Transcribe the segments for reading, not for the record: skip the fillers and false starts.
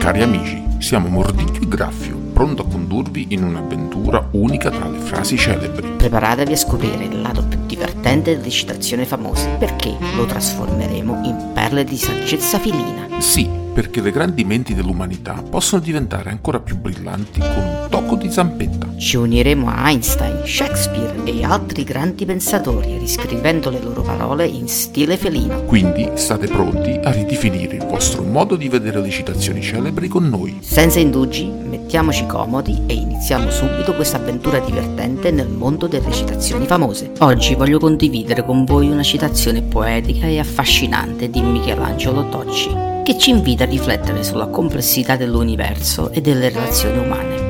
Cari amici, siamo Mordicchio e Graffio, pronto a condurvi in un'avventura unica tra le frasi celebri. Preparatevi a scoprire il lato più divertente delle citazioni famose, perché lo trasformeremo in perle di saggezza filina. Sì, perché le grandi menti dell'umanità possono diventare ancora più brillanti con un tocco di zampetta. Ci uniremo a Einstein, Shakespeare e altri grandi pensatori, riscrivendo le loro parole in stile felino. Quindi state pronti a ridefinire il vostro modo di vedere le citazioni celebri con noi. Senza indugi, mettiamoci comodi e iniziamo subito questa avventura divertente nel mondo delle citazioni famose. Oggi voglio condividere con voi una citazione poetica e affascinante di Michelangelo Tocci, che ci invita a riflettere sulla complessità dell'universo e delle relazioni umane.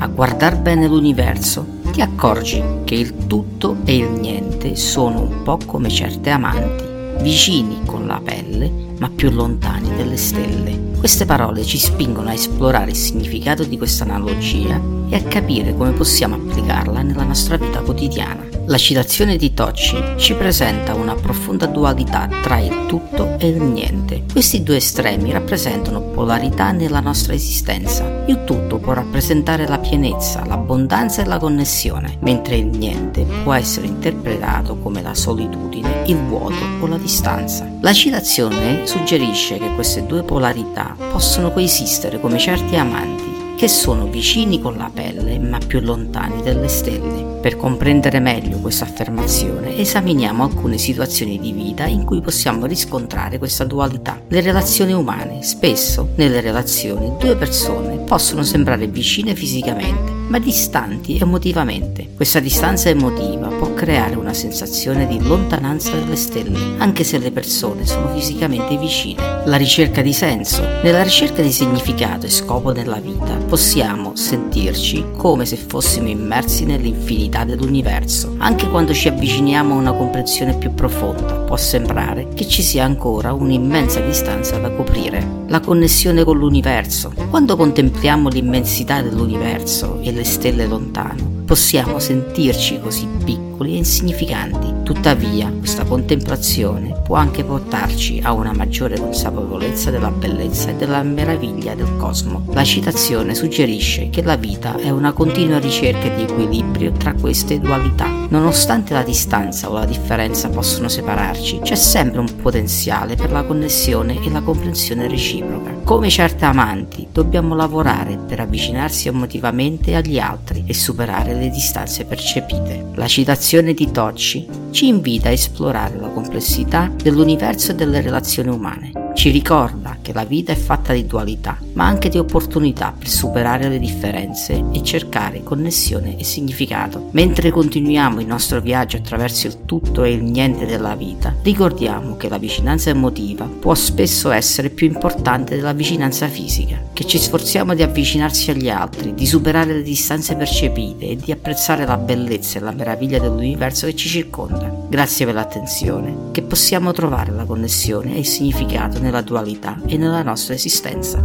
A guardar bene l'universo, ti accorgi che il tutto e il niente sono un po' come certe amanti, vicini con la pelle, ma più lontani delle stelle. Queste parole ci spingono a esplorare il significato di questa analogia e a capire come possiamo applicarla nella nostra vita quotidiana. La citazione di Tocci ci presenta una profonda dualità tra il tutto e il niente. Questi due estremi rappresentano polarità nella nostra esistenza. Il tutto può rappresentare la pienezza, l'abbondanza e la connessione, mentre il niente può essere interpretato come la solitudine, il vuoto o la distanza. La citazione suggerisce che queste due polarità possono coesistere come certi amanti, che sono vicini con la pelle ma più lontani delle stelle. Per comprendere meglio questa affermazione, esaminiamo alcune situazioni di vita in cui possiamo riscontrare questa dualità. Le relazioni umane. Spesso, nelle relazioni, due persone possono sembrare vicine fisicamente, ma distanti emotivamente. Questa distanza emotiva può creare una sensazione di lontananza dalle stelle, anche se le persone sono fisicamente vicine. La ricerca di senso. Nella ricerca di significato e scopo della vita, possiamo sentirci come se fossimo immersi nell'infinità dell'universo. Anche quando ci avviciniamo a una comprensione più profonda, può sembrare che ci sia ancora un'immensa distanza da coprire. La connessione con l'universo. Quando contempliamo l'immensità dell'universo e le stelle lontane, possiamo sentirci così piccoli e insignificanti. Tuttavia, questa contemplazione può anche portarci a una maggiore consapevolezza della bellezza e della meraviglia del cosmo. La citazione suggerisce che la vita è una continua ricerca di equilibrio tra queste dualità. Nonostante la distanza o la differenza possono separarci, c'è sempre un potenziale per la connessione e la comprensione reciproca. Come certe amanti, dobbiamo lavorare per avvicinarsi emotivamente agli altri e superare le distanze percepite. La citazione di Tocci ci invita a esplorare la complessità dell'universo e delle relazioni umane. Ci ricorda che la vita è fatta di dualità, ma anche di opportunità per superare le differenze e cercare connessione e significato. Mentre continuiamo il nostro viaggio attraverso il tutto e il niente della vita, ricordiamo che la vicinanza emotiva può spesso essere più importante della vicinanza fisica, che ci sforziamo di avvicinarsi agli altri, di superare le distanze percepite e di apprezzare la bellezza e la meraviglia dell'universo che ci circonda. Grazie per l'attenzione, che possiamo trovare la connessione e il significato nella dualità e nella nostra esistenza.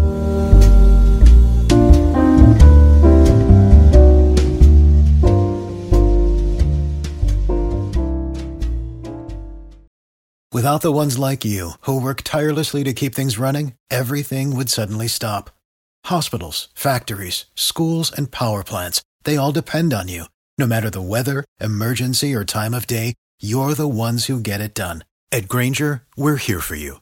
Without the ones like you, who work tirelessly to keep things running, everything would suddenly stop. Hospitals, factories, schools, and power plants, they all depend on you. No matter the weather, emergency, or time of day, you're the ones who get it done. At Grainger, we're here for you